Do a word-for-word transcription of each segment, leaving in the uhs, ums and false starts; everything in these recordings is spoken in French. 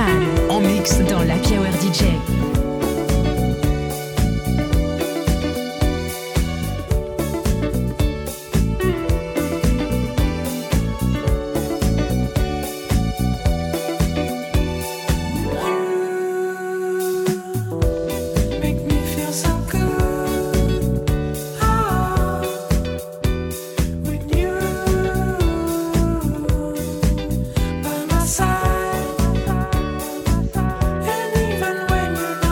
Mal en mix dans la Happy Hour D J. We're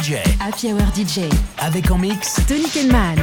D J. Happy Hour D J. Avec en mix Tony Kenman.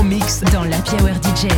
en mix dans l'Happy Hour D J.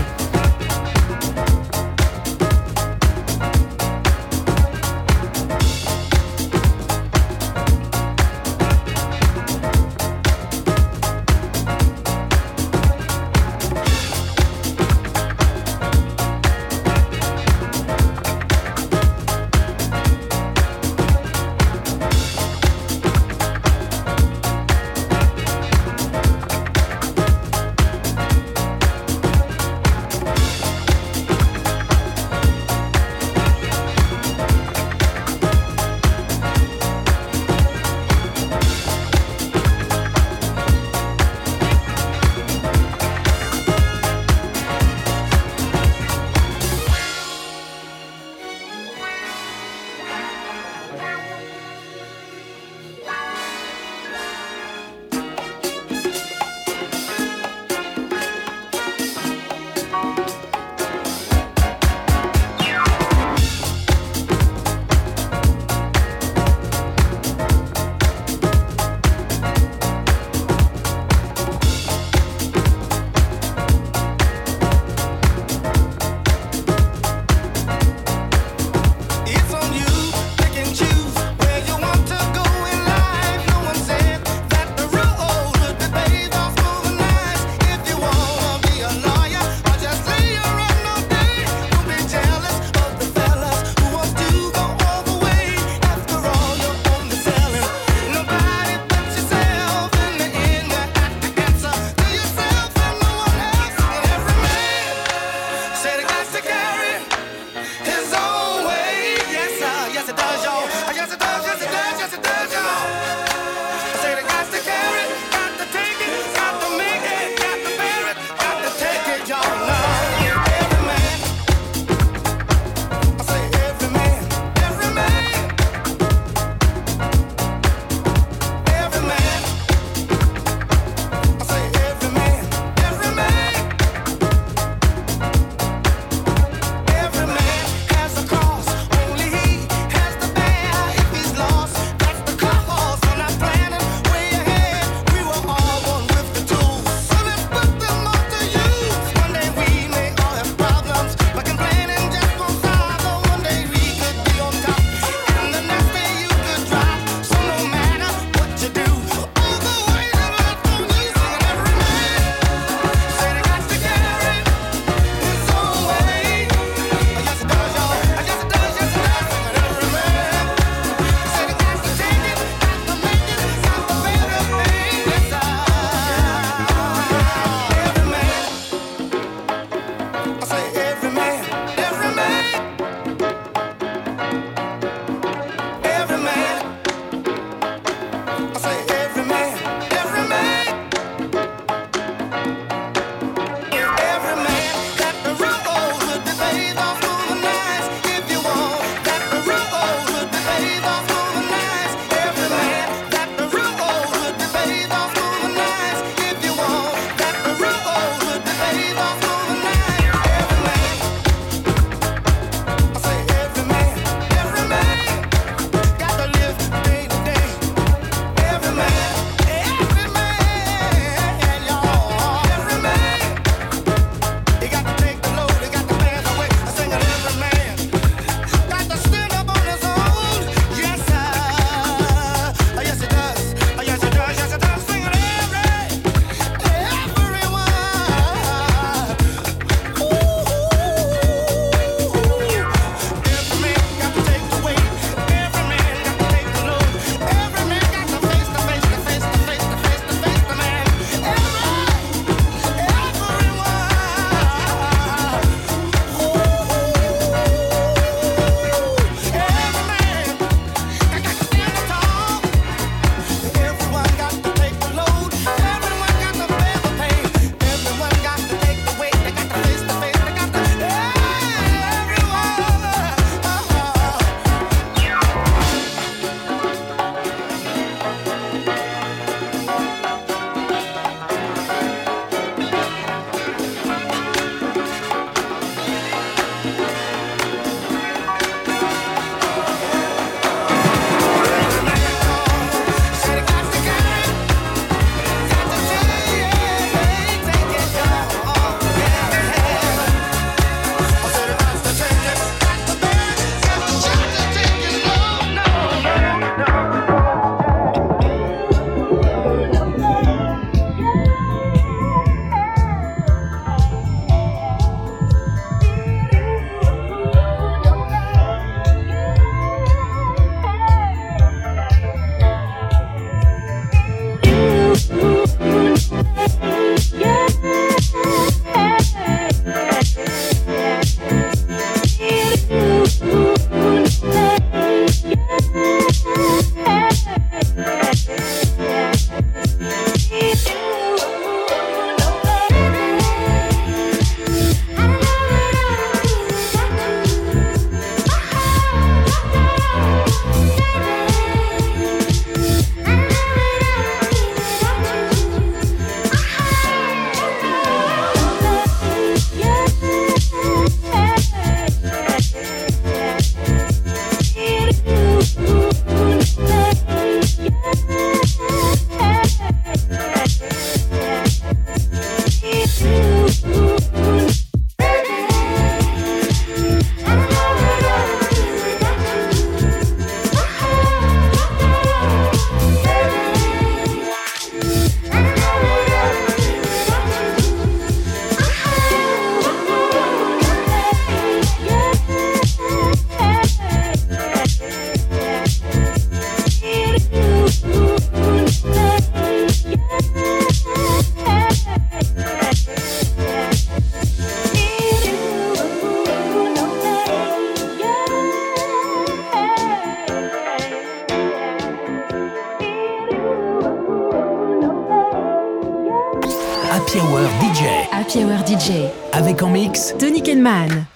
Happy Hour D J. Avec en mix Tony Kenman.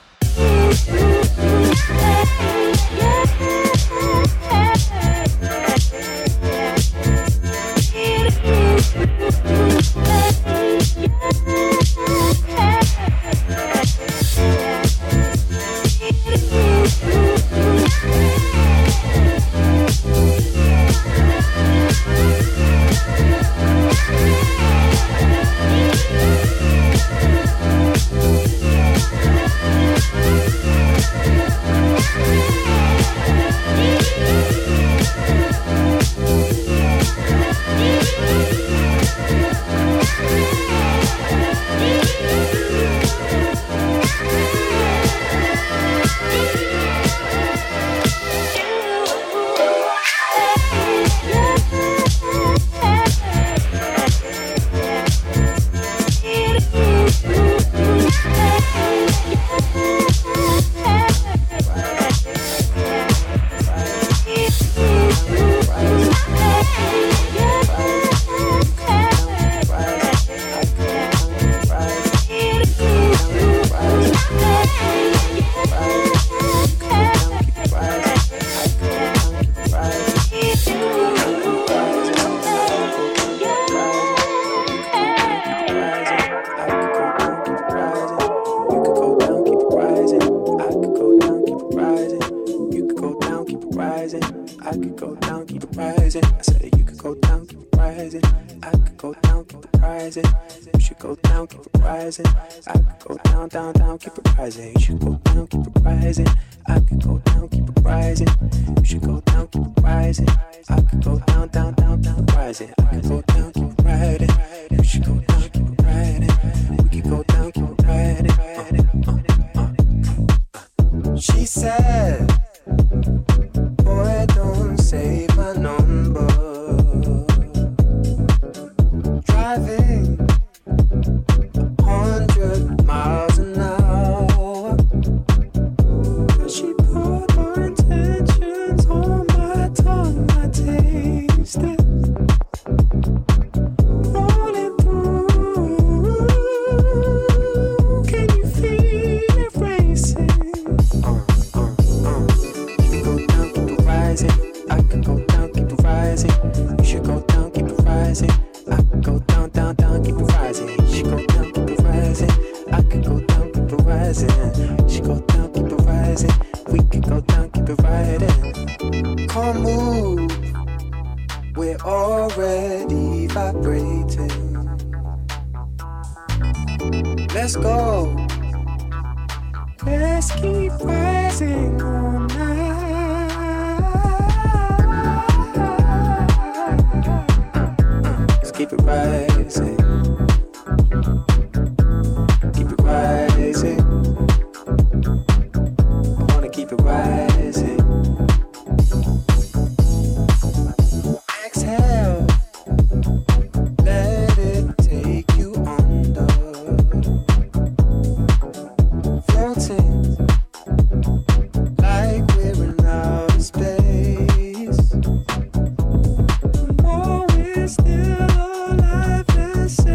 Still alive, this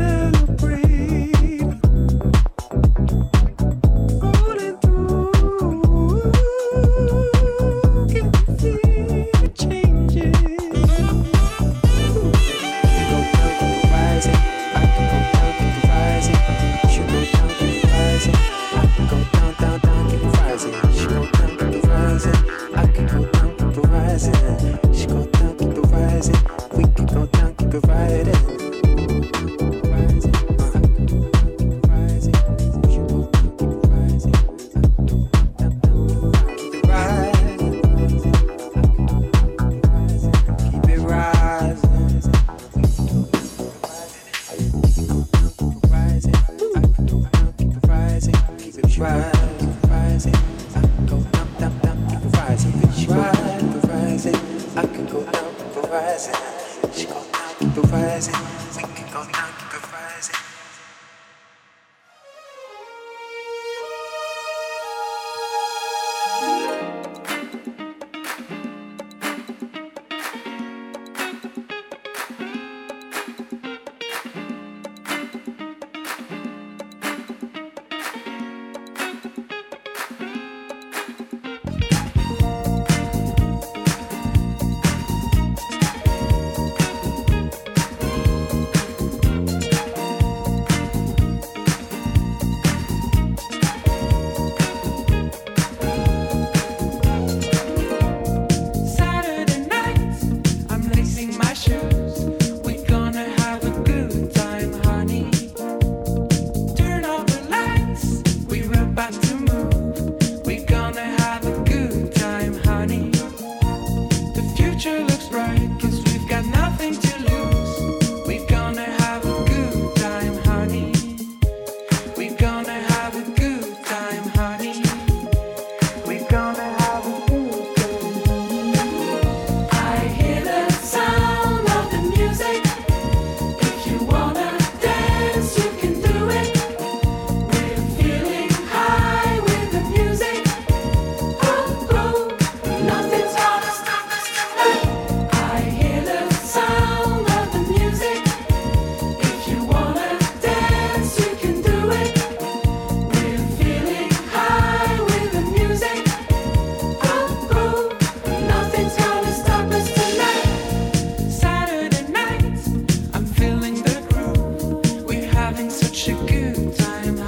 good time.